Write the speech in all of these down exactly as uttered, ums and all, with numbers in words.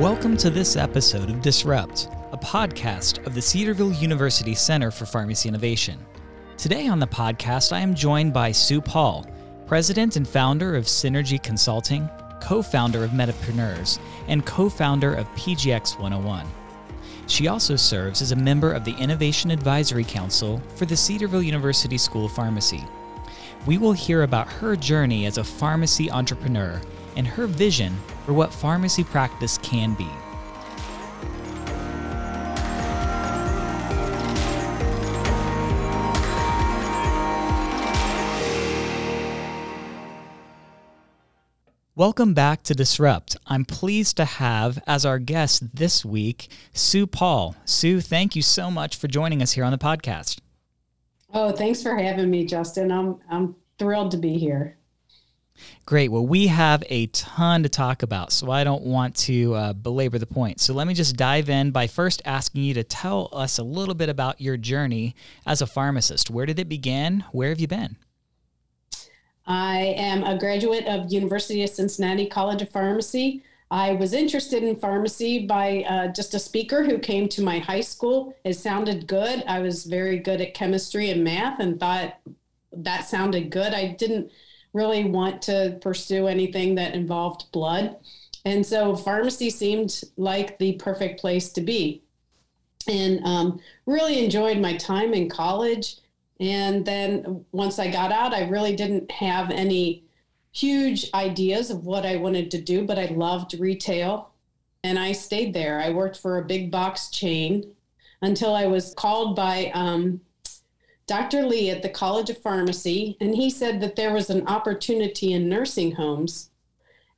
Welcome to this episode of Disrupt, a podcast of the Cedarville University Center for Pharmacy Innovation. Today on the podcast, I am joined by Sue Paul, president and founder of Synergy Consulting, co-founder of Metapreneurs, and co-founder of P G X one oh one. She also serves as a member of the Innovation Advisory Council for the Cedarville University School of Pharmacy. We will hear about her journey as a pharmacy entrepreneur and her vision for what pharmacy practice can be. Welcome back to Disrupt. I'm pleased to have as our guest this week, Sue Paul. Sue, thank you so much for joining us here on the podcast. Oh, thanks for having me, Justin. I'm I'm thrilled to be here. Great. Well, we have a ton to talk about, so I don't want to uh, belabor the point. So let me just dive in by first asking you to tell us a little bit about your journey as a pharmacist. Where did it begin? Where have you been? I am a graduate of University of Cincinnati College of Pharmacy. I was interested in pharmacy by uh, just a speaker who came to my high school. It sounded good. I was very good at chemistry and math and thought that sounded good. I didn't really want to pursue anything that involved blood. And so pharmacy seemed like the perfect place to be. And um, really enjoyed my time in college. And then once I got out, I really didn't have any huge ideas of what I wanted to do, but I loved retail and I stayed there. I worked for a big box chain until I was called by um, Doctor Lee at the College of Pharmacy, and he said that there was an opportunity in nursing homes.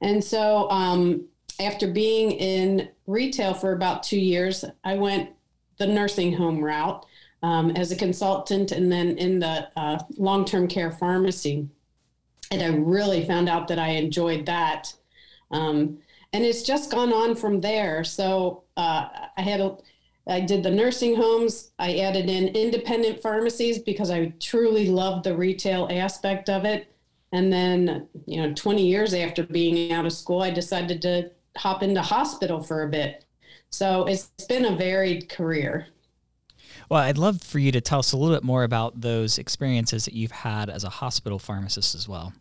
And so um, after being in retail for about two years, I went the nursing home route um, as a consultant and then in the uh, long-term care pharmacy. And I really found out that I enjoyed that. Um, and it's just gone on from there. So uh, I had a, I did the nursing homes. I added in independent pharmacies because I truly loved the retail aspect of it. And then, you know, twenty years after being out of school, I decided to hop into hospital for a bit. So it's been a varied career. Well, I'd love for you to tell us a little bit more about those experiences that you've had as a hospital pharmacist as well.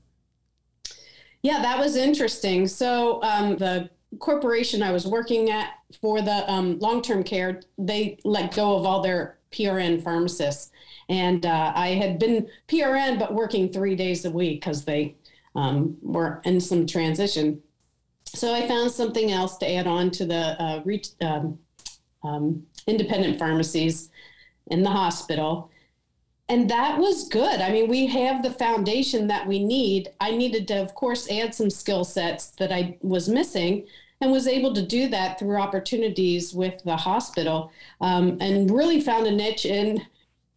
Yeah, that was interesting. So um, the corporation I was working at for the um, long-term care, they let go of all their P R N pharmacists. And uh, I had been P R N, but working three days a week because they um, were in some transition. So I found something else to add on to the uh, re- um, um, independent pharmacies in the hospital. And that was good. I mean, we have the foundation that we need. I needed to, of course, add some skill sets that I was missing and was able to do that through opportunities with the hospital um, and really found a niche in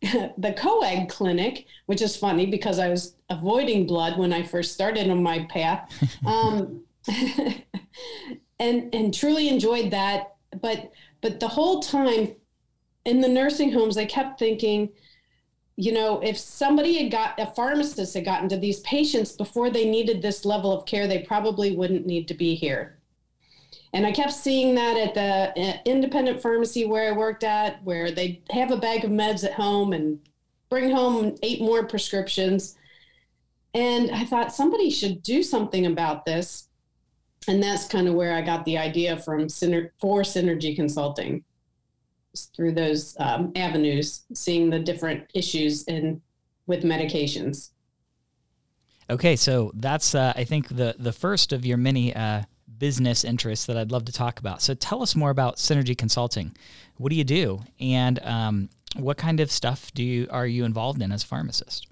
the co-ed clinic, which is funny because I was avoiding blood when I first started on my path um, and, and truly enjoyed that. But, but the whole time in the nursing homes, I kept thinking, you know, if somebody had got, a pharmacist had gotten to these patients before they needed this level of care, they probably wouldn't need to be here. And I kept seeing that at the independent pharmacy where I worked at, where they have a bag of meds at home and bring home eight more prescriptions. And I thought somebody should do something about this. And that's kind of where I got the idea from Syner- for Synergy Consulting. Through those um, avenues, seeing the different issues in with medications. Okay, so that's uh, I think the the first of your many uh, business interests that I'd love to talk about. So tell us more about Synergy Consulting. What do you do, and um, what kind of stuff do you are you involved in as a pharmacist?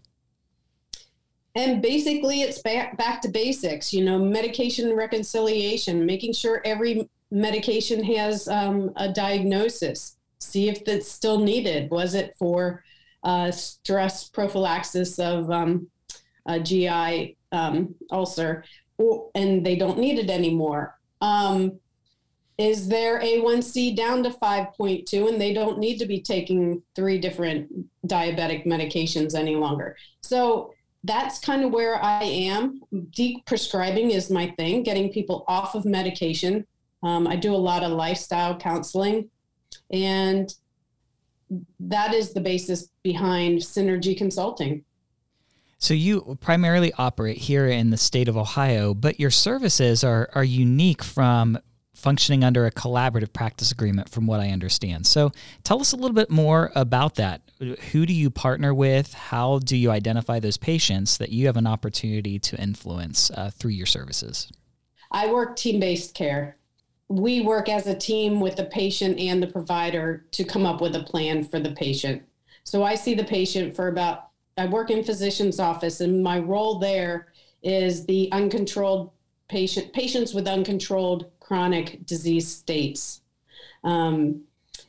And basically, it's back back to basics. You know, medication reconciliation, making sure every medication has um, a diagnosis. See if that's still needed. Was it for uh, stress prophylaxis of um, a G I um, ulcer, or, and they don't need it anymore? Um, is their A one C down to five point two and they don't need to be taking three different diabetic medications any longer? So that's kind of where I am. Deprescribing is my thing, getting people off of medication Um, I do a lot of lifestyle counseling, and that is the basis behind Synergy Consulting. So you primarily operate here in the state of Ohio, but your services are are unique from functioning under a collaborative practice agreement, from what I understand. So tell us a little bit more about that. Who do you partner with? How do you identify those patients that you have an opportunity to influence uh, through your services? I work team-based care. We work as a team with the patient and the provider to come up with a plan for the patient. So I see the patient for about I work in physician's office, and my role there is the uncontrolled patient, patients with uncontrolled chronic disease states. Um,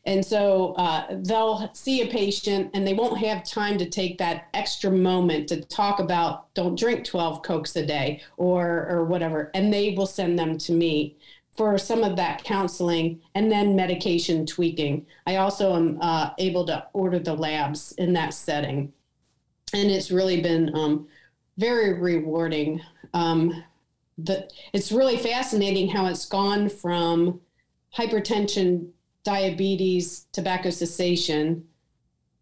and so uh, they'll see a patient and they won't have time to take that extra moment to talk about, don't drink twelve Cokes a day or, or whatever. And they will send them to me for some of that counseling and then medication tweaking. I also am uh, able to order the labs in that setting. And it's really been um, very rewarding. Um, the, it's really fascinating how it's gone from hypertension, diabetes, tobacco cessation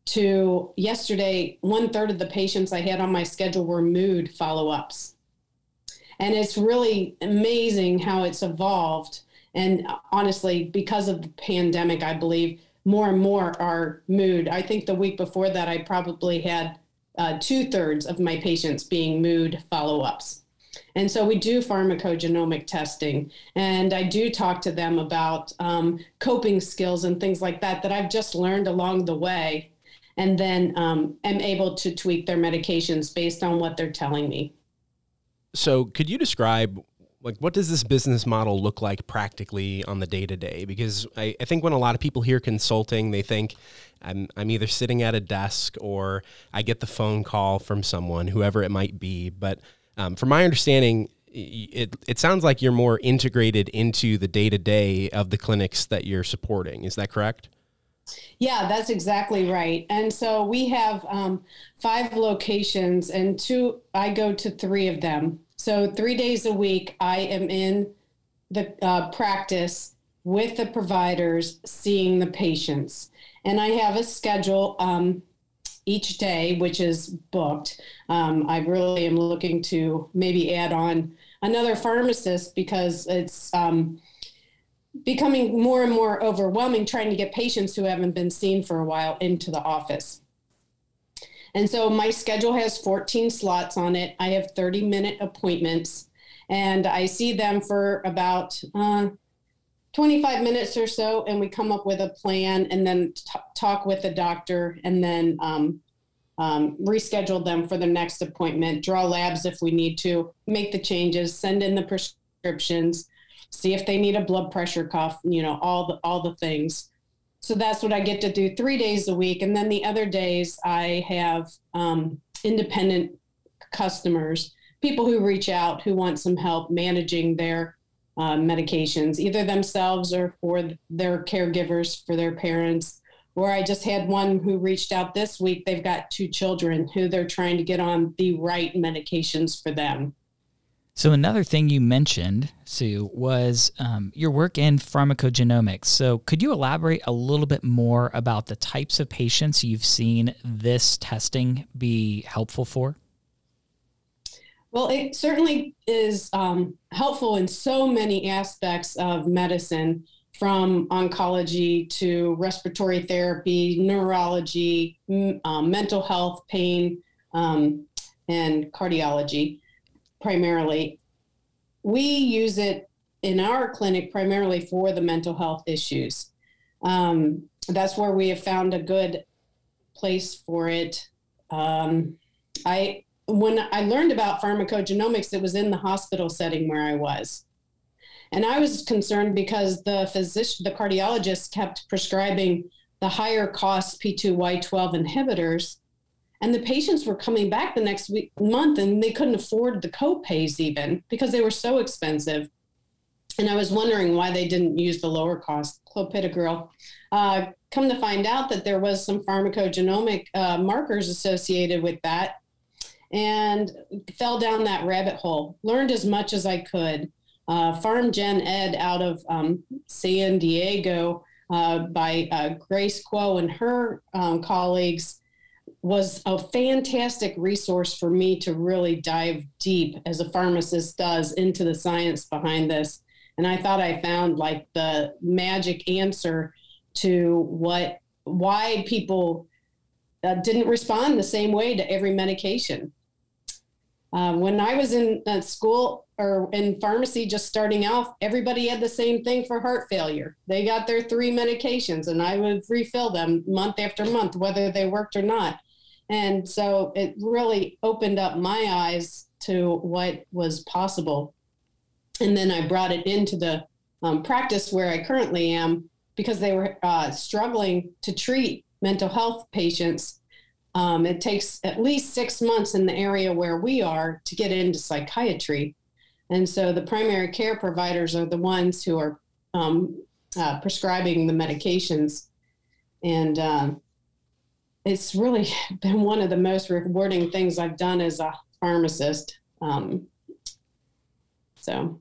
to yesterday, one third of the patients I had on my schedule were mood follow-ups. And it's really amazing how it's evolved. And honestly, because of the pandemic, I believe more and more are mood. I think the week before that, I probably had Uh, two-thirds of my patients being mood follow-ups. And so we do pharmacogenomic testing, and I do talk to them about um, coping skills and things like that that I've just learned along the way, and then um, am able to tweak their medications based on what they're telling me. So could you describe, like, what does this business model look like practically on the day-to-day? Because I, I think when a lot of people hear consulting, they think, I'm, I'm either sitting at a desk or I get the phone call from someone, whoever it might be. But um, from my understanding, it it sounds like you're more integrated into the day-to-day of the clinics that you're supporting. Is that correct? Yeah, that's exactly right. And so we have um, five locations, and two, I go to three of them. So three days a week, I am in the uh, practice with the providers, seeing the patients. And I have a schedule um, each day, which is booked. Um, I really am looking to maybe add on another pharmacist because it's um, becoming more and more overwhelming trying to get patients who haven't been seen for a while into the office. And so my schedule has fourteen slots on it. I have thirty minute appointments, and I see them for about uh, twenty-five minutes or so. And we come up with a plan and then t- talk with the doctor and then um, um, reschedule them for their next appointment, draw labs if we need to, make the changes, send in the prescriptions, see if they need a blood pressure cuff, you know, all the, all the things. So that's what I get to do three days a week. And then the other days I have um, independent customers, people who reach out, who want some help managing their uh, medications, either themselves or for their caregivers, for their parents. Or I just had one who reached out this week. They've got two children who they're trying to get on the right medications for them. So another thing you mentioned, Sue, was um, your work in pharmacogenomics. So could you elaborate a little bit more about the types of patients you've seen this testing be helpful for? Well, it certainly is um, helpful in so many aspects of medicine, from oncology to respiratory therapy, neurology, m- uh, mental health, pain, um, and cardiology. Primarily, we use it in our clinic primarily for the mental health issues. Um, that's where we have found a good place for it. Um, I when I learned about pharmacogenomics, it was in the hospital setting where I was, and I was concerned because the physician, the cardiologist, kept prescribing the higher cost P two Y twelve inhibitors. And the patients were coming back the next week, month, and they couldn't afford the co-pays even because they were so expensive. And I was wondering why they didn't use the lower cost clopidogrel. Uh, come to find out that there was some pharmacogenomic uh, markers associated with that, and fell down that rabbit hole, learned as much as I could. uh, PharmGenEd out of um, San Diego uh, by uh, Grace Kuo and her um, colleagues was a fantastic resource for me to really dive deep, as a pharmacist does, into the science behind this. And I thought I found like the magic answer to what, why people uh, didn't respond the same way to every medication. Uh, when I was in uh, school or in pharmacy, just starting out, everybody had the same thing for heart failure. They got their three medications and I would refill them month after month, whether they worked or not. And so it really opened up my eyes to what was possible. And then I brought it into the um, practice where I currently am, because they were uh, struggling to treat mental health patients. Um, it takes at least six months in the area where we are to get into psychiatry. And so the primary care providers are the ones who are um, uh, prescribing the medications. And uh, it's really been one of the most rewarding things I've done as a pharmacist. Um, so.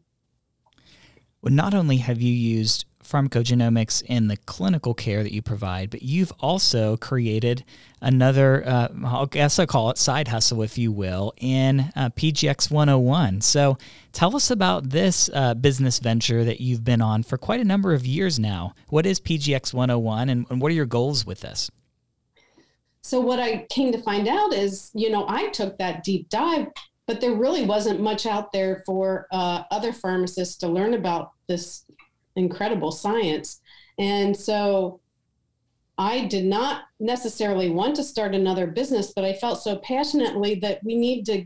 Well, not only have you used pharmacogenomics in the clinical care that you provide, but you've also created another, uh, I guess I'll call it side hustle, if you will, in uh, P G X one oh one. So tell us about this uh, business venture that you've been on for quite a number of years now. What is P G X one oh one and, and what are your goals with this? So what I came to find out is, you know, I took that deep dive, but there really wasn't much out there for uh, other pharmacists to learn about this incredible science. And so I did not necessarily want to start another business, but I felt so passionately that we need to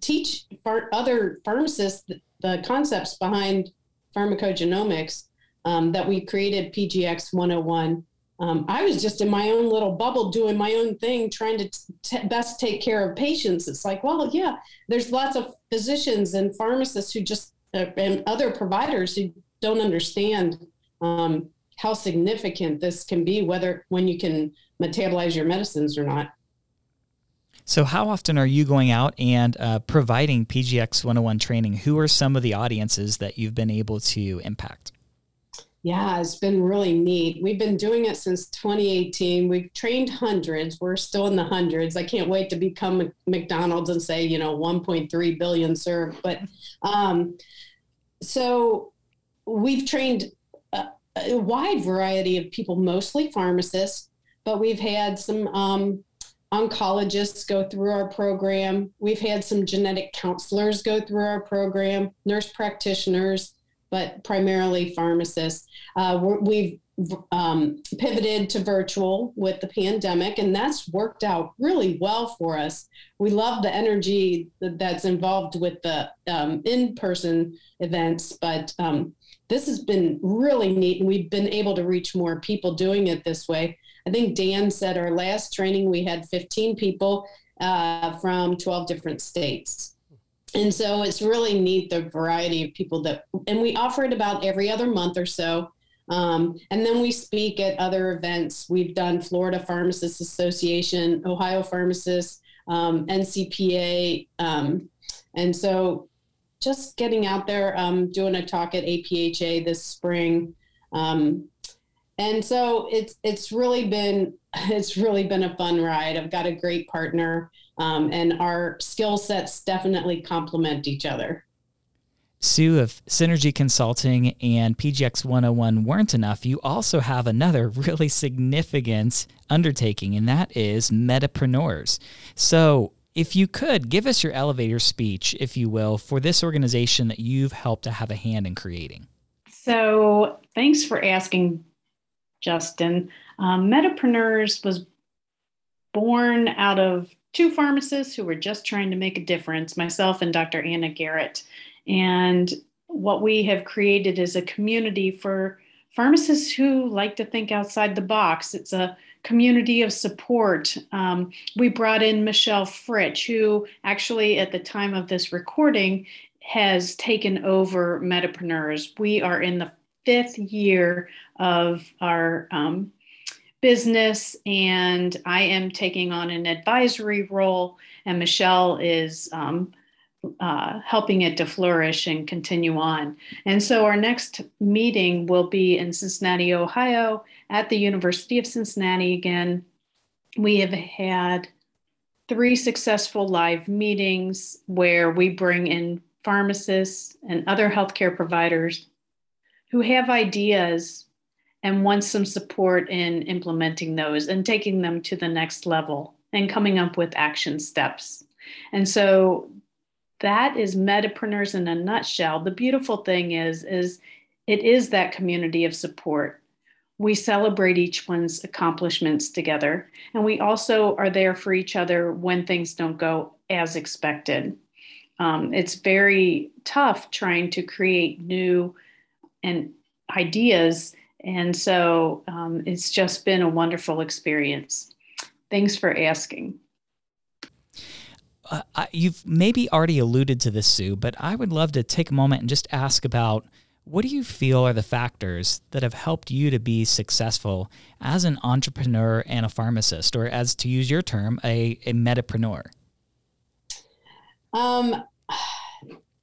teach other pharmacists the concepts behind pharmacogenomics, um, that we created P G X one oh one. Um, I was just in my own little bubble doing my own thing, trying to t- best take care of patients. It's like, well, yeah, there's lots of physicians and pharmacists who just, uh, and other providers who don't understand um, how significant this can be, whether when you can metabolize your medicines or not. So how often are you going out and uh, providing P G X one oh one training? Who are some of the audiences that you've been able to impact? Yeah, it's been really neat. We've been doing it since twenty eighteen. We've trained hundreds. We're still in the hundreds. I can't wait to become McDonald's and say, you know, one point three billion served. But um, so... we've trained a, a wide variety of people, mostly pharmacists, but we've had some um, oncologists go through our program. We've had some genetic counselors go through our program, nurse practitioners, but primarily pharmacists. Uh, we've um, pivoted to virtual with the pandemic, and that's worked out really well for us. We love the energy that's involved with the um, in-person events, but um, this has been really neat, and we've been able to reach more people doing it this way. I think Dan said our last training, we had fifteen people uh, from twelve different states. And so it's really neat, the variety of people that, and we offer it about every other month or so. Um, and then we speak at other events. We've done Florida Pharmacists Association, Ohio Pharmacists, um, N C P A. Um, and so just getting out there, um, doing a talk at A P H A this spring. Um, and so it's, it's really been, it's really been a fun ride. I've got a great partner, um, and our skill sets definitely complement each other. Sue, if Synergy Consulting and P G X one oh one weren't enough, you also have another really significant undertaking, and that is Metapreneurs. So if you could, give us your elevator speech, if you will, for this organization that you've helped to have a hand in creating. So thanks for asking, Justin. Um, Metapreneurs was born out of two pharmacists who were just trying to make a difference, myself and Doctor Anna Garrett. And what we have created is a community for pharmacists who like to think outside the box. It's a community of support. Um, we brought in Michelle Fritch, who actually at the time of this recording has taken over Metapreneurs. We are in the fifth year of our um, business, and I am taking on an advisory role, and Michelle is um, uh, helping it to flourish and continue on. And so our next meeting will be in Cincinnati, Ohio, at the University of Cincinnati again. We have had three successful live meetings where we bring in pharmacists and other healthcare providers who have ideas and want some support in implementing those and taking them to the next level and coming up with action steps. And so that is Metapreneurs in a nutshell. The beautiful thing is, is it is that community of support. We celebrate each one's accomplishments together, and we also are there for each other when things don't go as expected. Um, it's very tough trying to create new and ideas, and so um, it's just been a wonderful experience. Thanks for asking. Uh, you've maybe already alluded to this, Sue, but I would love to take a moment and just ask about, what do you feel are the factors that have helped you to be successful as an entrepreneur and a pharmacist, or as, to use your term, a, a metapreneur? Um,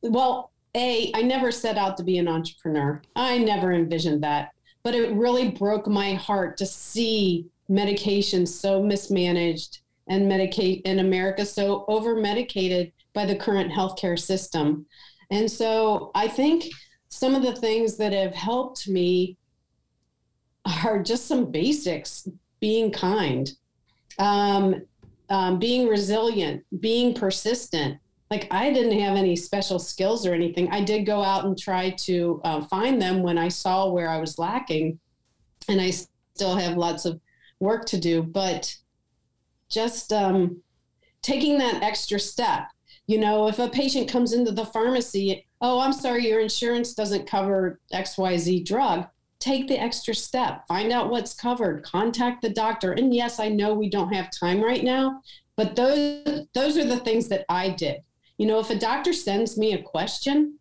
well, A, I never set out to be an entrepreneur. I never envisioned that, but it really broke my heart to see medication so mismanaged and Medicaid in America, so over-medicated by the current healthcare system. And so I think some of the things that have helped me are just some basics: being kind, um, um, being resilient, being persistent. Like, I didn't have any special skills or anything. I did go out and try to uh, find them when I saw where I was lacking, and I still have lots of work to do, but just um, taking that extra step. You know, if a patient comes into the pharmacy, oh, I'm sorry, your insurance doesn't cover X Y Z drug, take the extra step, find out what's covered, contact the doctor. And yes, I know we don't have time right now, but those those are the things that I did. You know, if a doctor sends me a question,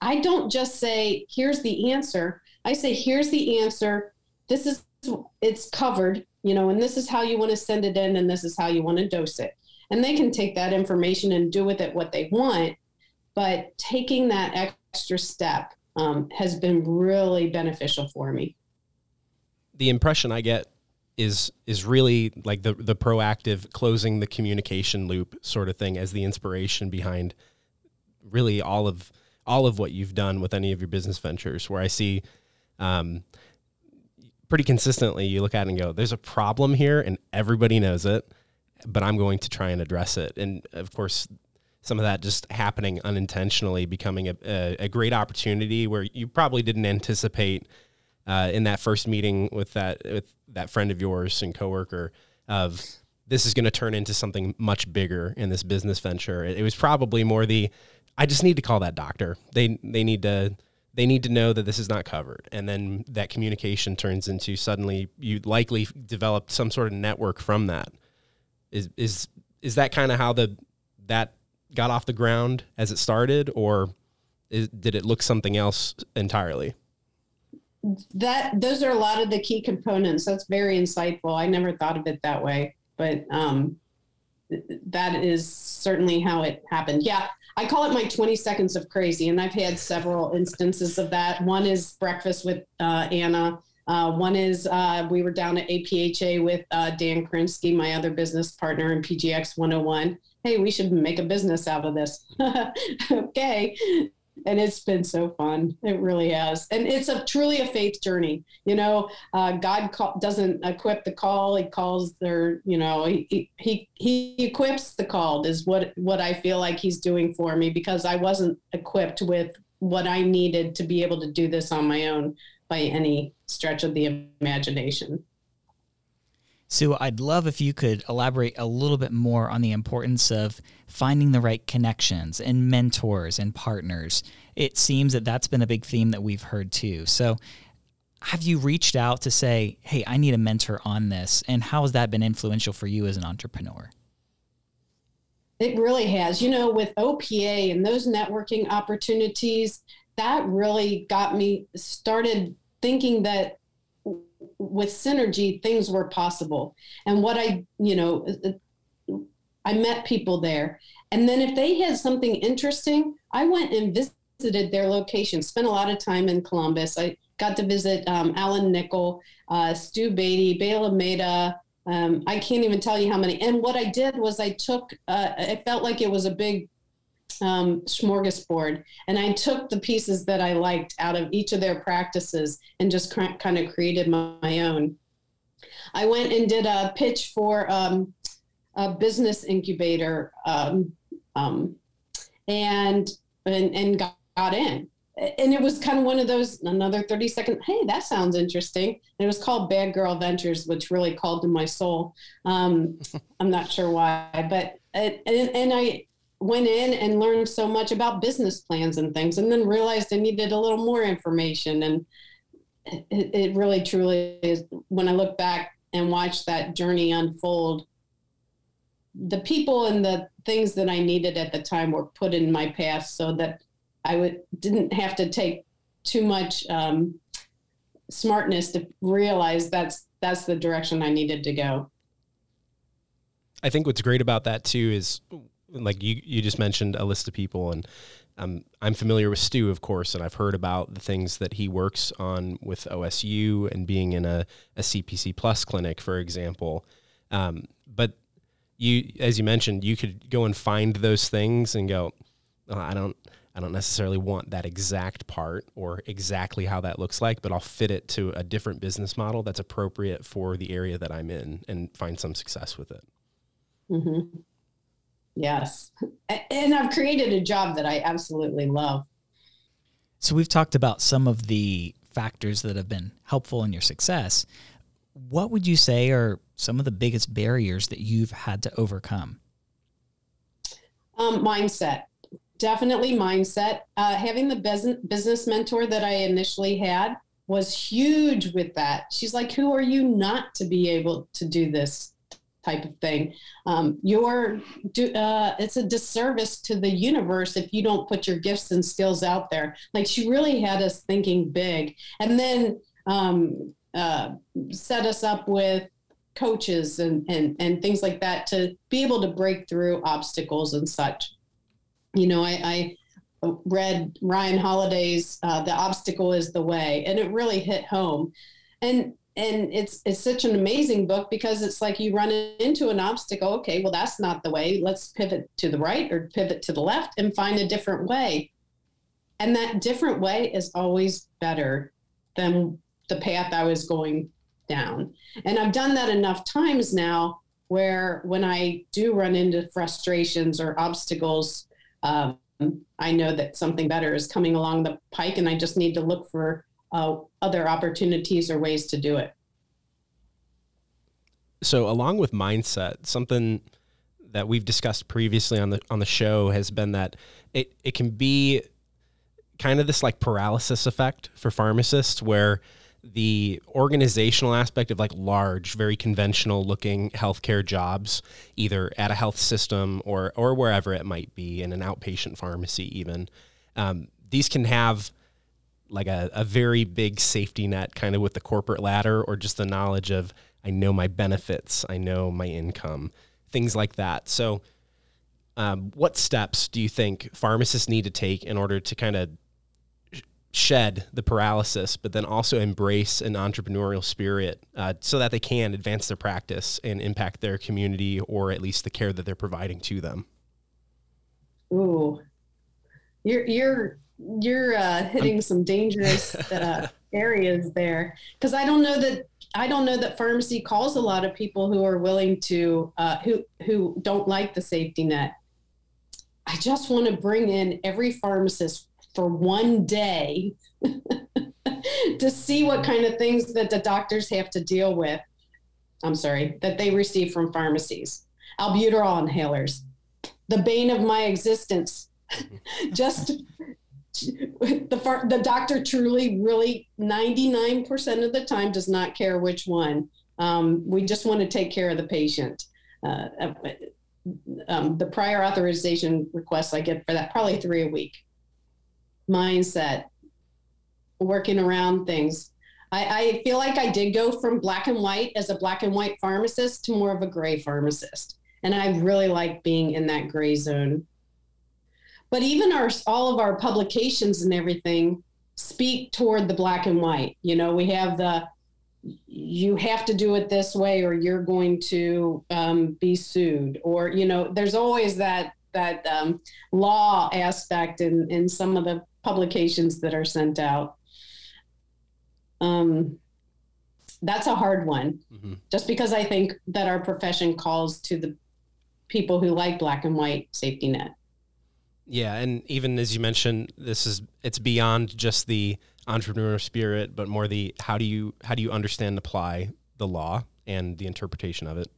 I don't just say, here's the answer. I say, here's the answer. This is, it's covered, you know, and this is how you want to send it in, and this is how you want to dose it. And they can take that information and do with it what they want. But taking that extra step um, has been really beneficial for me. The impression I get is is really like the, the proactive closing the communication loop sort of thing as the inspiration behind really all of all of what you've done with any of your business ventures, where I see um, pretty consistently you look at it and go, there's a problem here and everybody knows it, but I'm going to try and address it. And of course, some of that just happening unintentionally, becoming a, a, a great opportunity where you probably didn't anticipate uh, in that first meeting with that with that friend of yours and coworker of, this is going to turn into something much bigger in this business venture. It, it was probably more the, I just need to call that doctor. They they need to they need to know that this is not covered. And then that communication turns into, suddenly you likely developed some sort of network from that. Is is is that kind of how the that got off the ground as it started, or is, did it look something else entirely? That those are a lot of the key components. That's very insightful. I never thought of it that way, but um, that is certainly how it happened. Yeah, I call it my twenty seconds of crazy, and I've had several instances of that. One is breakfast with uh, Anna. Uh, one is uh, we were down at A P H A with uh, Dan Krinsky, my other business partner, in P G X one oh one. Hey, we should make a business out of this. Okay. And it's been so fun. It really has. And it's a truly a faith journey. You know, uh, God call, doesn't equip the call. He calls their, you know, he, he, he equips the called is what, what I feel like he's doing for me, because I wasn't equipped with what I needed to be able to do this on my own by any stretch of the imagination. Sue, I'd love if you could elaborate a little bit more on the importance of finding the right connections and mentors and partners. It seems that that's been a big theme that we've heard too. So have you reached out to say, hey, I need a mentor on this? And how has that been influential for you as an entrepreneur? It really has. You know, with O P A and those networking opportunities, that really got me started thinking that with Synergy, things were possible. And what I, you know, I met people there, And then if they had something interesting, I went and visited their location, spent a lot of time in Columbus. I got to visit um, Alan Nickel, uh, Stu Beatty, Baila Meda. Um, I can't even tell you how many. And what I did was I took, uh, it felt like it was a big um, smorgasbord. And I took the pieces that I liked out of each of their practices and just cr- kind of created my, my own. I went and did a pitch for um, a business incubator um, um, and, and and got, got in. And it was kind of one of those, another thirty second, hey, that sounds interesting. And it was called Bad Girl Ventures, which really called to my soul. Um, I'm not sure why, but, it, and, and I went in and learned so much about business plans and things, and then realized I needed a little more information. And it, it really, truly is, when I look back and watch that journey unfold, the people and the things that I needed at the time were put in my path so that I would, didn't have to take too much um, smartness to realize that's that's the direction I needed to go. I think what's great about that too is, like you, you just mentioned a list of people, and um, I'm familiar with Stu, of course, and I've heard about the things that he works on with O S U and being in a, a C P C Plus clinic, for example. Um, but you, as you mentioned, you could go and find those things and go, oh, I don't... I don't necessarily want that exact part or exactly how that looks like, but I'll fit it to a different business model that's appropriate for the area that I'm in and find some success with it. Mm-hmm. Yes. And I've created a job that I absolutely love. So we've talked about some of the factors that have been helpful in your success. What would you say are some of the biggest barriers that you've had to overcome? Um, mindset. Definitely mindset. Uh, having the business business mentor that I initially had was huge with that. She's like, who are you not to be able to do this type of thing? Um, you're, do, uh, it's a disservice to the universe if you don't put your gifts and skills out there. Like, she really had us thinking big, and then um, uh, set us up with coaches and, and, and things like that to be able to break through obstacles and such. You know, I, I read Ryan Holiday's uh, "The Obstacle Is the Way," and it really hit home. And and it's it's such an amazing book, because it's like you run into an obstacle. Okay, well, that's not the way. Let's pivot to the right or pivot to the left and find a different way. And that different way is always better than the path I was going down. And I've done that enough times now where when I do run into frustrations or obstacles, Um, I know that something better is coming along the pike, and I just need to look for uh, other opportunities or ways to do it. So along with mindset, something that we've discussed previously on the on the show has been that it, it can be kind of this like paralysis effect for pharmacists, where the organizational aspect of like large, very conventional looking healthcare jobs, either at a health system or or wherever it might be, in an outpatient pharmacy even, um, these can have like a, a very big safety net kind of with the corporate ladder, or just the knowledge of, I know my benefits, I know my income, things like that. So um, what steps do you think pharmacists need to take in order to kind of shed the paralysis, but then also embrace an entrepreneurial spirit uh, so that they can advance their practice and impact their community, or at least the care that they're providing to them? Ooh, you're, you're, you're uh, hitting I'm... some dangerous uh, areas there. Cause I don't know that, I don't know that pharmacy calls a lot of people who are willing to, uh, who, who don't like the safety net. I just want to bring in every pharmacist for one day to see what kind of things that the doctors have to deal with, I'm sorry, that they receive from pharmacies. Albuterol inhalers, the bane of my existence. Just the far, the doctor truly, really ninety-nine percent of the time does not care which one. Um, we just want to take care of the patient. Uh, um, the prior authorization requests I get for that, probably three a week. Mindset, working around things. I, I feel like I did go from black and white as a black and white pharmacist to more of a gray pharmacist. And I really like being in that gray zone. But even our, all of our publications and everything speak toward the black and white. You know, we have the, you have to do it this way or you're going to um, be sued, or, you know, there's always that, that um, law aspect in, in some of the publications that are sent out. Um, that's a hard one, mm-hmm. just because I think that our profession calls to the people who like black and white safety net. Yeah. And even as you mentioned, this is, it's beyond just the entrepreneur spirit, but more the, how do you, how do you understand and apply the law and the interpretation of it?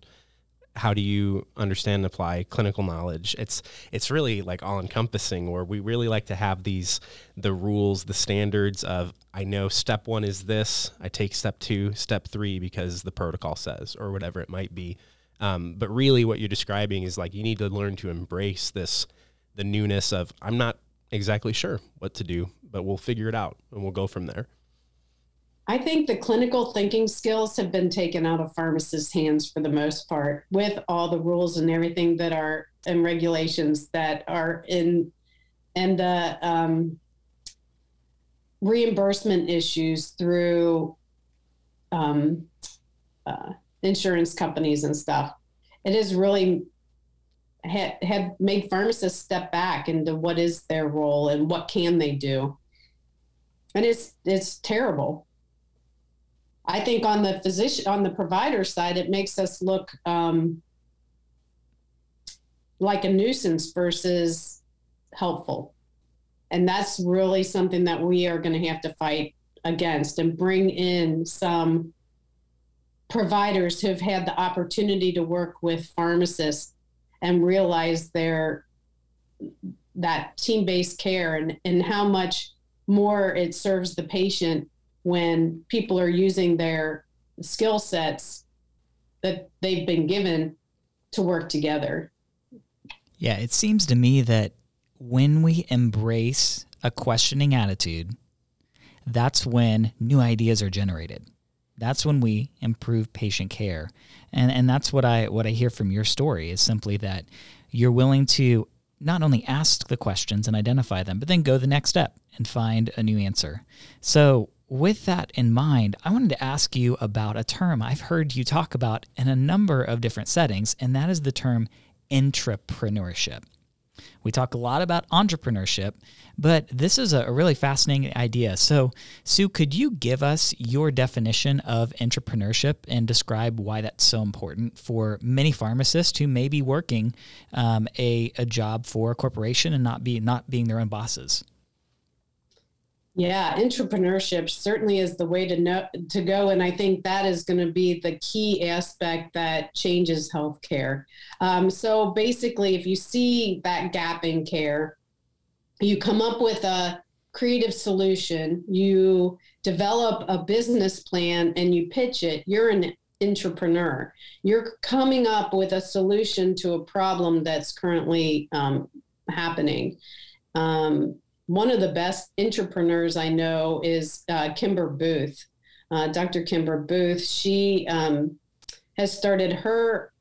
How do you understand and apply clinical knowledge? It's, it's really like all encompassing, or we really like to have these, the rules, the standards of, I know step one is this, I take step two, step three, because the protocol says, or whatever it might be. Um, but really what you're describing is like, you need to learn to embrace this, the newness of, I'm not exactly sure what to do, but we'll figure it out and we'll go from there. I think the clinical thinking skills have been taken out of pharmacists' hands for the most part, with all the rules and everything that are, and regulations that are in, and the um, reimbursement issues through um, uh, insurance companies and stuff. It is really Had, had made pharmacists step back into what is their role and what can they do. And it's, it's terrible. I think on the physician, on the provider side, it makes us look um, like a nuisance versus helpful. And that's really something that we are going to have to fight against and bring in some providers who've had the opportunity to work with pharmacists and realize their, that team-based care and, and how much more it serves the patient when people are using their skill sets that they've been given to work together. Yeah, it seems to me that when we embrace a questioning attitude, that's when new ideas are generated. That's when we improve patient care. And and that's what I what I hear from your story is simply that you're willing to not only ask the questions and identify them, but then go the next step and find a new answer. So with that in mind, I wanted to ask you about a term I've heard you talk about in a number of different settings, and that is the term intrapreneurship. We talk a lot about entrepreneurship, but this is a really fascinating idea. So, Sue, could you give us your definition of entrepreneurship and describe why that's so important for many pharmacists who may be working um, a, a job for a corporation and not be not being their own bosses? Yeah, entrepreneurship certainly is the way to know, to go, and I think that is going to be the key aspect that changes healthcare. Um, so basically, if you see that gap in care, you come up with a creative solution, you develop a business plan, and you pitch it. You're an entrepreneur. You're coming up with a solution to a problem that's currently um, happening. Um, One of the best entrepreneurs I know is uh, Kimber Booth, uh, Doctor Kimber Booth. She um, has started her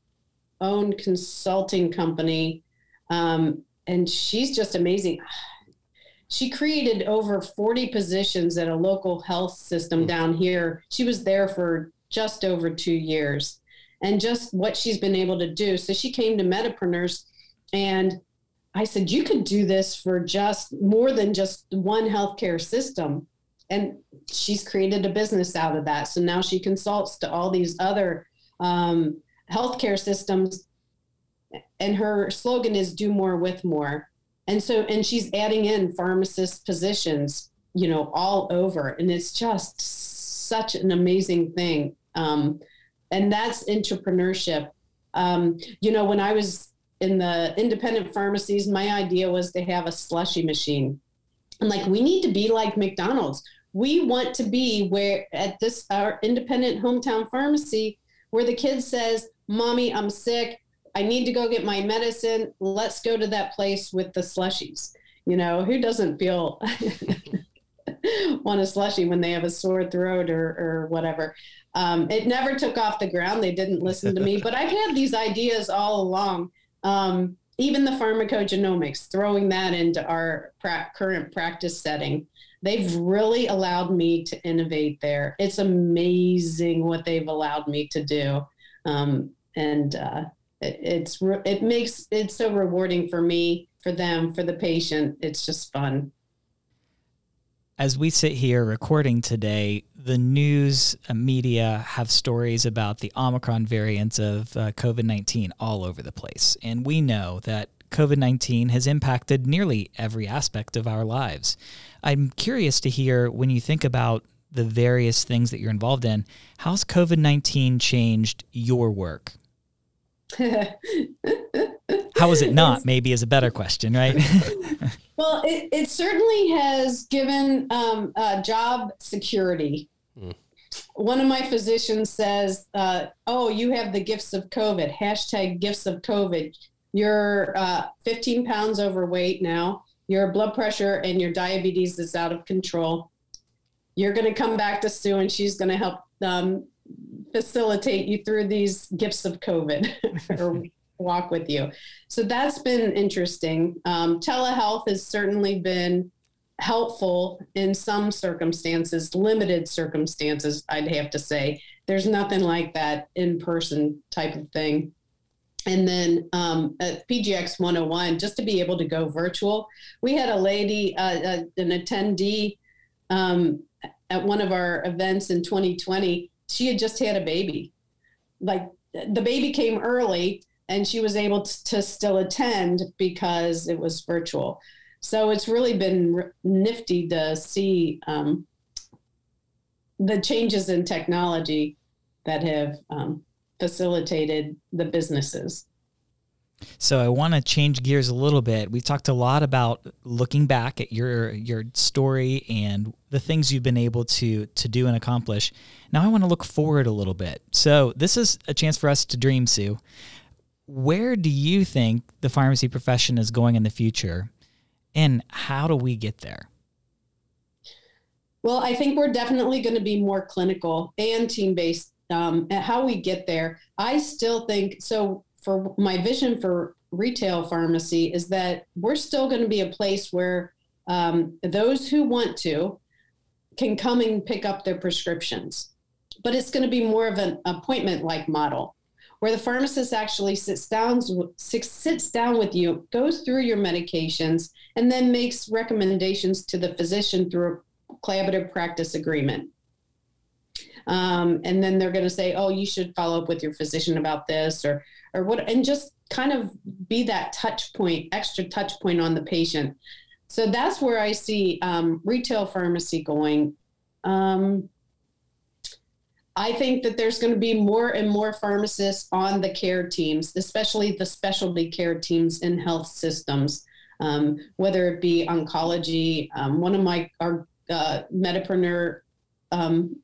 own consulting company, um, and she's just amazing. She created over forty positions at a local health system down here. She was there for just over two years, and just what she's been able to do. So she came to Metapreneurs, and I said, you could do this for just more than just one healthcare system. And she's created a business out of that. So now she consults to all these other um, healthcare systems. And her slogan is do more with more. And so, and she's adding in pharmacist positions, you know, all over. And it's just such an amazing thing. Um, and that's entrepreneurship. Um, you know, when I was in the independent pharmacies, my idea was to have a slushy machine. I'm like, we need to be like McDonald's. We want to be where at this, our independent hometown pharmacy, where the kid says, mommy, I'm sick. I need to go get my medicine. Let's go to that place with the slushies. You know, who doesn't feel want a slushie when they have a sore throat or, or whatever. Um, it never took off the ground. They didn't listen to me, but I've had these ideas all along. Um, even the pharmacogenomics, throwing that into our pra- current practice setting, they've really allowed me to innovate there. It's amazing what they've allowed me to do. Um, and uh, it, it's re- it makes it so rewarding for me, for them, for the patient. It's just fun. As we sit here recording today, the news media have stories about the Omicron variant of uh, COVID nineteen all over the place. And we know that COVID nineteen has impacted nearly every aspect of our lives. I'm curious to hear, when you think about the various things that you're involved in, how's COVID nineteen changed your work? How is it not, maybe, is a better question, right? Well, it, it certainly has given um, uh, job security. Mm. One of my physicians says, uh, oh, you have the gifts of COVID, hashtag gifts of COVID. You're uh, fifteen pounds overweight now. Your blood pressure and your diabetes is out of control. You're going to come back to Sue and she's going to help um, facilitate you through these gifts of COVID or walk with you. So that's been interesting. Um, telehealth has certainly been helpful in some circumstances, limited circumstances, I'd have to say. There's nothing like that in-person type of thing. And then um, at P G X one oh one, just to be able to go virtual, we had a lady, uh, uh, an attendee um, at one of our events in twenty twenty. She had just had a baby. Like, the baby came early, and she was able t- to still attend because it was virtual. So it's really been r- nifty to see um, the changes in technology that have um, facilitated the businesses. So I want to change gears a little bit. We talked a lot about looking back at your your story and the things you've been able to to do and accomplish. Now I want to look forward a little bit. So this is a chance for us to dream, Sue. Where do you think the pharmacy profession is going in the future, and how do we get there? Well, I think we're definitely going to be more clinical and team-based. Um, at how we get there, I still think, so for my vision for retail pharmacy is that we're still going to be a place where um, those who want to can come and pick up their prescriptions, but it's going to be more of an appointment-like model where the pharmacist actually sits down, sits down with you, goes through your medications, and then makes recommendations to the physician through a collaborative practice agreement. Um, and then they're going to say, oh, you should follow up with your physician about this or, or what, and just kind of be that touch point, extra touch point on the patient. So that's where I see, um, retail pharmacy going. Um, I think that there's going to be more and more pharmacists on the care teams, especially the specialty care teams in health systems, um, whether it be oncology. Um, one of my, our, uh, Metapreneur, um,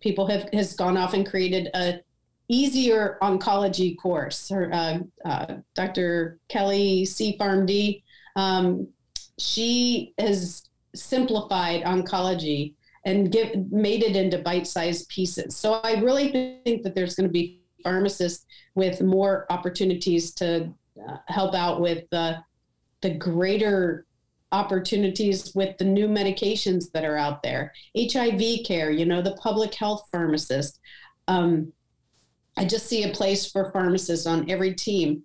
people have has gone off and created a easier oncology course. Her, uh, uh, Doctor Kelly C, PharmD, um, she has simplified oncology and give, made it into bite-sized pieces. So I really think that there's going to be pharmacists with more opportunities to uh, help out with uh, the greater opportunities with the new medications that are out there. H I V care, you know, the public health pharmacist. Um, I just see a place for pharmacists on every team.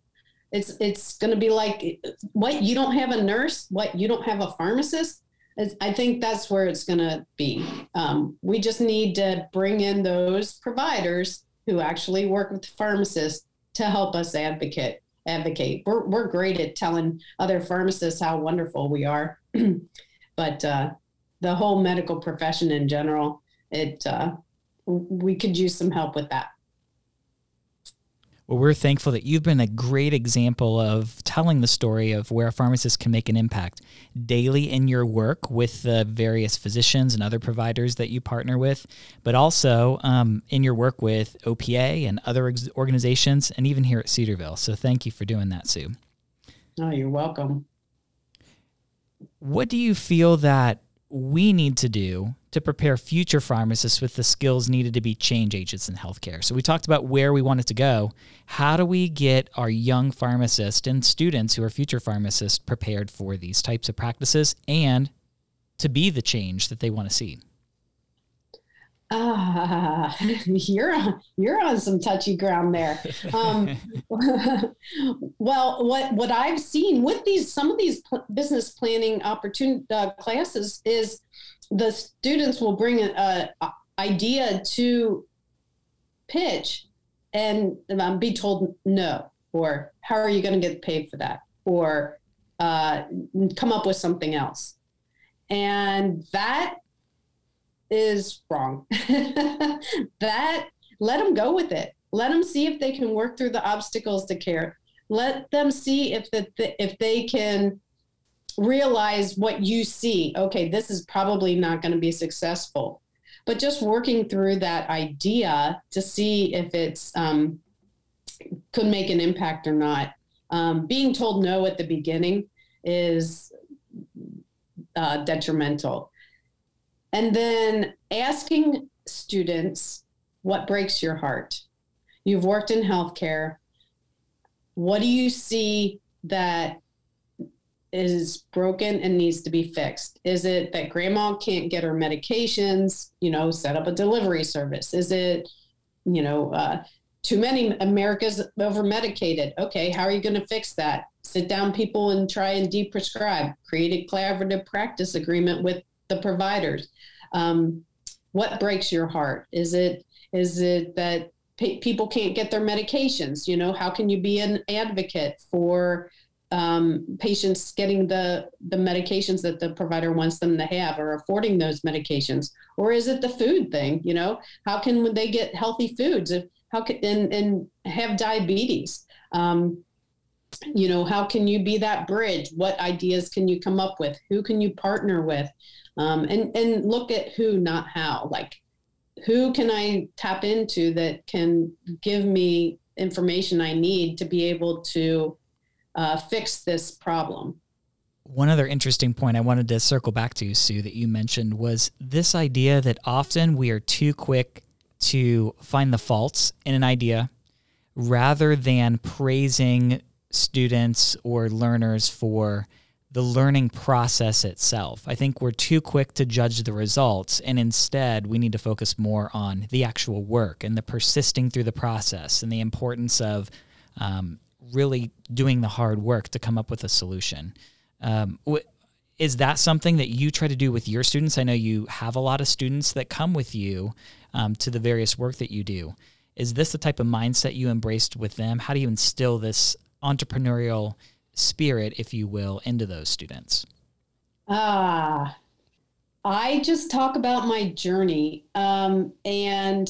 It's it's going to be like, what, you don't have a nurse? What, you don't have a pharmacist? It's, I think that's where it's going to be. Um, we just need to bring in those providers who actually work with the pharmacists to help us advocate. advocate. We're we're great at telling other pharmacists how wonderful we are, but uh, the whole medical profession in general, it uh, we could use some help with that. Well, we're thankful that you've been a great example of telling the story of where a pharmacist can make an impact daily in your work with the various physicians and other providers that you partner with, but also um, in your work with O P A and other ex- organizations, and even here at Cedarville. So thank you for doing that, Sue. Oh, you're welcome. What do you feel that we need to do to prepare future pharmacists with the skills needed to be change agents in healthcare. So we talked about where we wanted to go. How do we get our young pharmacists and students who are future pharmacists prepared for these types of practices and to be the change that they want to see? Ah, uh, you're on, you're on some touchy ground there. Um, well, what, what I've seen with these, some of these pl- business planning opportunity uh, classes is the students will bring an idea to pitch and um, be told no, or how are you going to get paid for that? Or uh, come up with something else. And that is wrong. That, let them go with it. Let them see if they can work through the obstacles to care. Let them see if the, the if they can realize what you see. Okay, this is probably not going to be successful. But just working through that idea to see if it's um, could make an impact or not. Um, being told no at the beginning is uh, detrimental. And then asking students, what breaks your heart? You've worked in healthcare. What do you see that is broken and needs to be fixed? Is it that grandma can't get her medications? You know, set up a delivery service. Is it, you know, uh, too many Americans over-medicated? Okay, how are you going to fix that? Sit down people and try and de-prescribe. Create a collaborative practice agreement with the providers. Um, what breaks your heart? Is it is it that pe- people can't get their medications? You know, how can you be an advocate for um, patients getting the, the medications that the provider wants them to have, or affording those medications? Or is it the food thing? You know, how can they get healthy foods? If, how can and, and have diabetes? Um, you know, how can you be that bridge? What ideas can you come up with? Who can you partner with? Um, and, and look at who, not how. Like, who can I tap into that can give me information I need to be able to uh, fix this problem? One other interesting point I wanted to circle back to, Sue, that you mentioned was this idea that often we are too quick to find the faults in an idea rather than praising students or learners for the learning process itself. I think we're too quick to judge the results, and instead we need to focus more on the actual work and the persisting through the process and the importance of um, really doing the hard work to come up with a solution. Um, wh- is that something that you try to do with your students? I know you have a lot of students that come with you um, to the various work that you do. Is this the type of mindset you embraced with them? How do you instill this entrepreneurial spirit, if you will, into those students? Ah, uh, I just talk about my journey. Um, and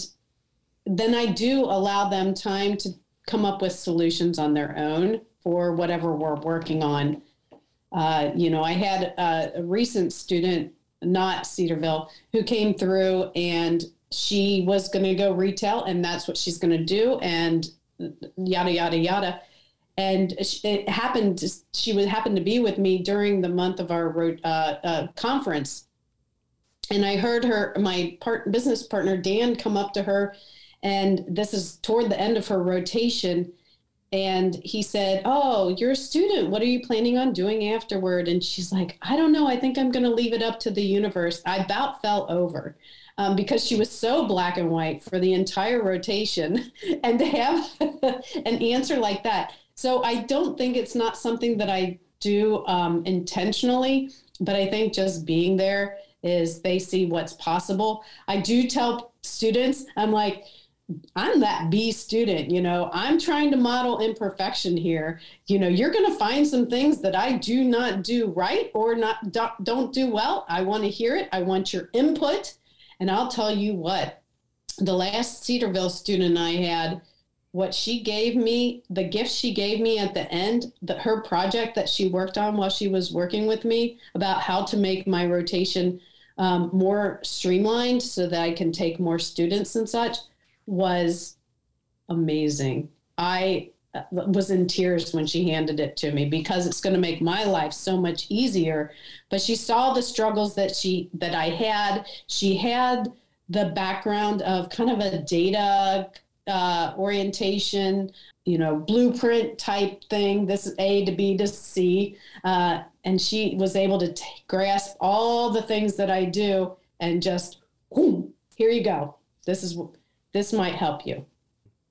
then I do allow them time to come up with solutions on their own for whatever we're working on. Uh, you know, I had a, a recent student, not Cedarville, who came through and she was going to go retail and that's what she's going to do and yada, yada, yada. And it happened, she was happened to be with me during the month of our uh, uh, conference. And I heard her, my part, business partner, Dan, come up to her. And this is toward the end of her rotation. And he said, oh, you're a student. What are you planning on doing afterward? And she's like, I don't know. I think I'm going to leave it up to the universe. I about fell over. Um, because she was so black and white for the entire rotation and to have an answer like that. So I don't think it's not something that I do um, intentionally, but I think just being there is they see what's possible. I do tell students, I'm like, I'm that B student, you know, I'm trying to model imperfection here. You know, you're going to find some things that I do not do right or not don't do well. I want to hear it. I want your input. And I'll tell you what, the last Cedarville student I had, what she gave me, the gift she gave me at the end, the, her project that she worked on while she was working with me about how to make my rotation um, more streamlined so that I can take more students and such was amazing. I was in tears when she handed it to me, because it's going to make my life so much easier. But she saw the struggles that she that I had. She had the background of kind of a data uh, orientation, you know, blueprint type thing. This is A to B to C. Uh, and she was able to t- grasp all the things that I do and just, boom, here you go. This is this might help you.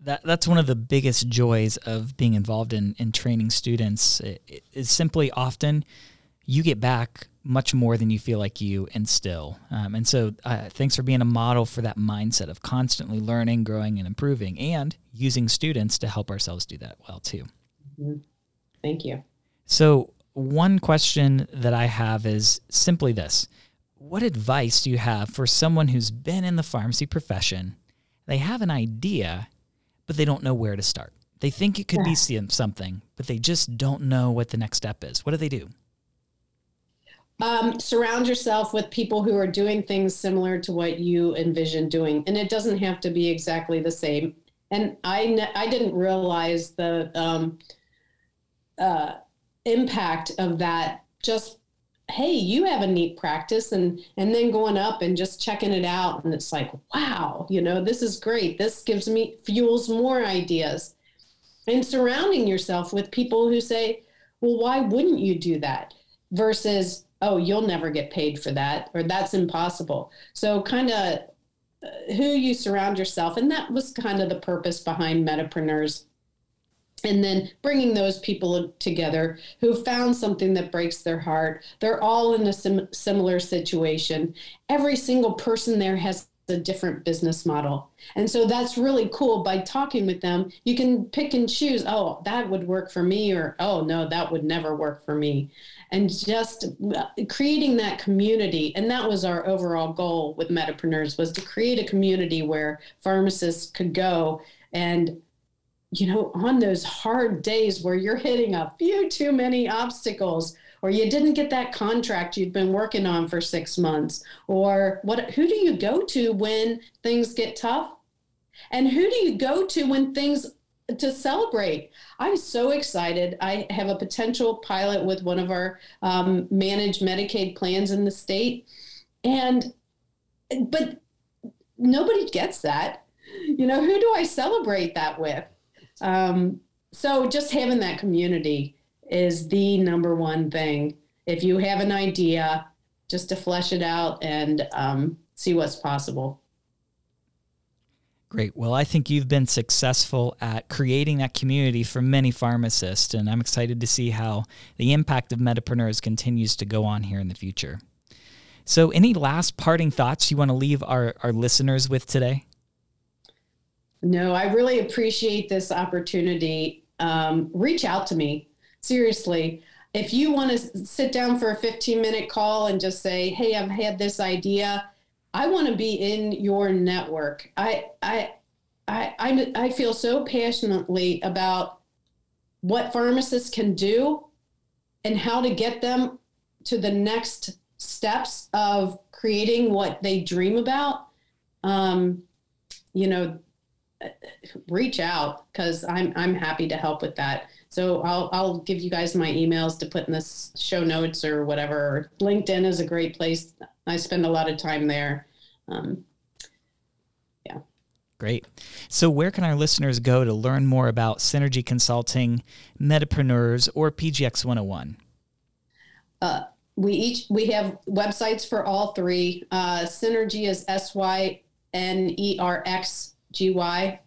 That that's one of the biggest joys of being involved in, in training students. It, it, it's simply often you get back much more than you feel like you instill. Um, and so uh, thanks for being a model for that mindset of constantly learning, growing, and improving, and using students to help ourselves do that well too. Mm-hmm. Thank you. So one question that I have is simply this. What advice do you have for someone who's been in the pharmacy profession? They have an idea, but they don't know where to start. They think it could be something, but they just don't know what the next step is. What do they do? Um, surround yourself with people who are doing things similar to what you envision doing. And it doesn't have to be exactly the same. And I, I didn't realize the um, uh, impact of that. Just, hey, you have a neat practice, and, and then going up and just checking it out. And it's like, wow, you know, this is great. This gives me, fuels more ideas. And surrounding yourself with people who say, well, why wouldn't you do that? Versus, oh, you'll never get paid for that, or that's impossible. So kind of who you surround yourself. And that was kind of the purpose behind Metapreneurs. And then bringing those people together who found something that breaks their heart. They're all in a sim- similar situation. Every single person there has a different business model. And so that's really cool. By talking with them, you can pick and choose, oh, that would work for me, or, oh, no, that would never work for me. And just creating that community. And that was our overall goal with Metapreneurs, was to create a community where pharmacists could go and, you know, on those hard days where you're hitting a few too many obstacles, or you didn't get that contract you've been working on for six months, or what, who do you go to when things get tough? And who do you go to when things to celebrate? I'm so excited. I have a potential pilot with one of our um, managed Medicaid plans in the state. And, but nobody gets that. You know, who do I celebrate that with? Um, so just having that community is the number one thing. If you have an idea, just to flesh it out and, um, see what's possible. Great. Well, I think you've been successful at creating that community for many pharmacists, and I'm excited to see how the impact of Metapreneurs continues to go on here in the future. So any last parting thoughts you want to leave our, our listeners with today? No, I really appreciate this opportunity. Um, reach out to me. Seriously. If you want to sit down for a fifteen minute call and just say, hey, I've had this idea. I want to be in your network. I, I, I, I, I feel so passionately about what pharmacists can do and how to get them to the next steps of creating what they dream about. Um, you know, reach out, because I'm I'm happy to help with that. So I'll I'll give you guys my emails to put in the show notes or whatever. LinkedIn is a great place. I spend a lot of time there. Um, yeah. Great. So where can our listeners go to learn more about Synergy Consulting, Metapreneurs, or P G X one oh one? Uh, we each we have websites for all three. Uh, Synergy is S Y N E R X. G Y.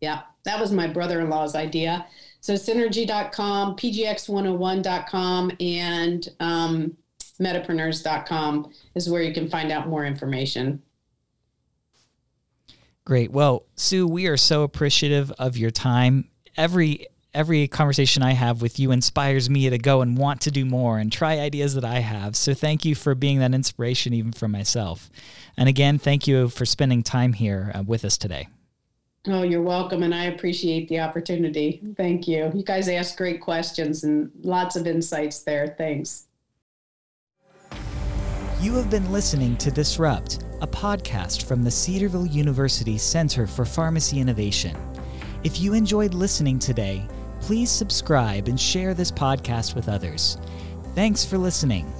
Yeah, that was my brother-in-law's idea. So synergy dot com, P G X one oh one dot com, and um, metapreneurs dot com is where you can find out more information. Great. Well, Sue, we are so appreciative of your time. Every every conversation I have with you inspires me to go and want to do more and try ideas that I have. So thank you for being that inspiration even for myself. And again, thank you for spending time here uh, with us today. Oh, you're welcome. And I appreciate the opportunity. Thank you. You guys asked great questions and lots of insights there. Thanks. You have been listening to Disrupt, a podcast from the Cedarville University Center for Pharmacy Innovation. If you enjoyed listening today, please subscribe and share this podcast with others. Thanks for listening.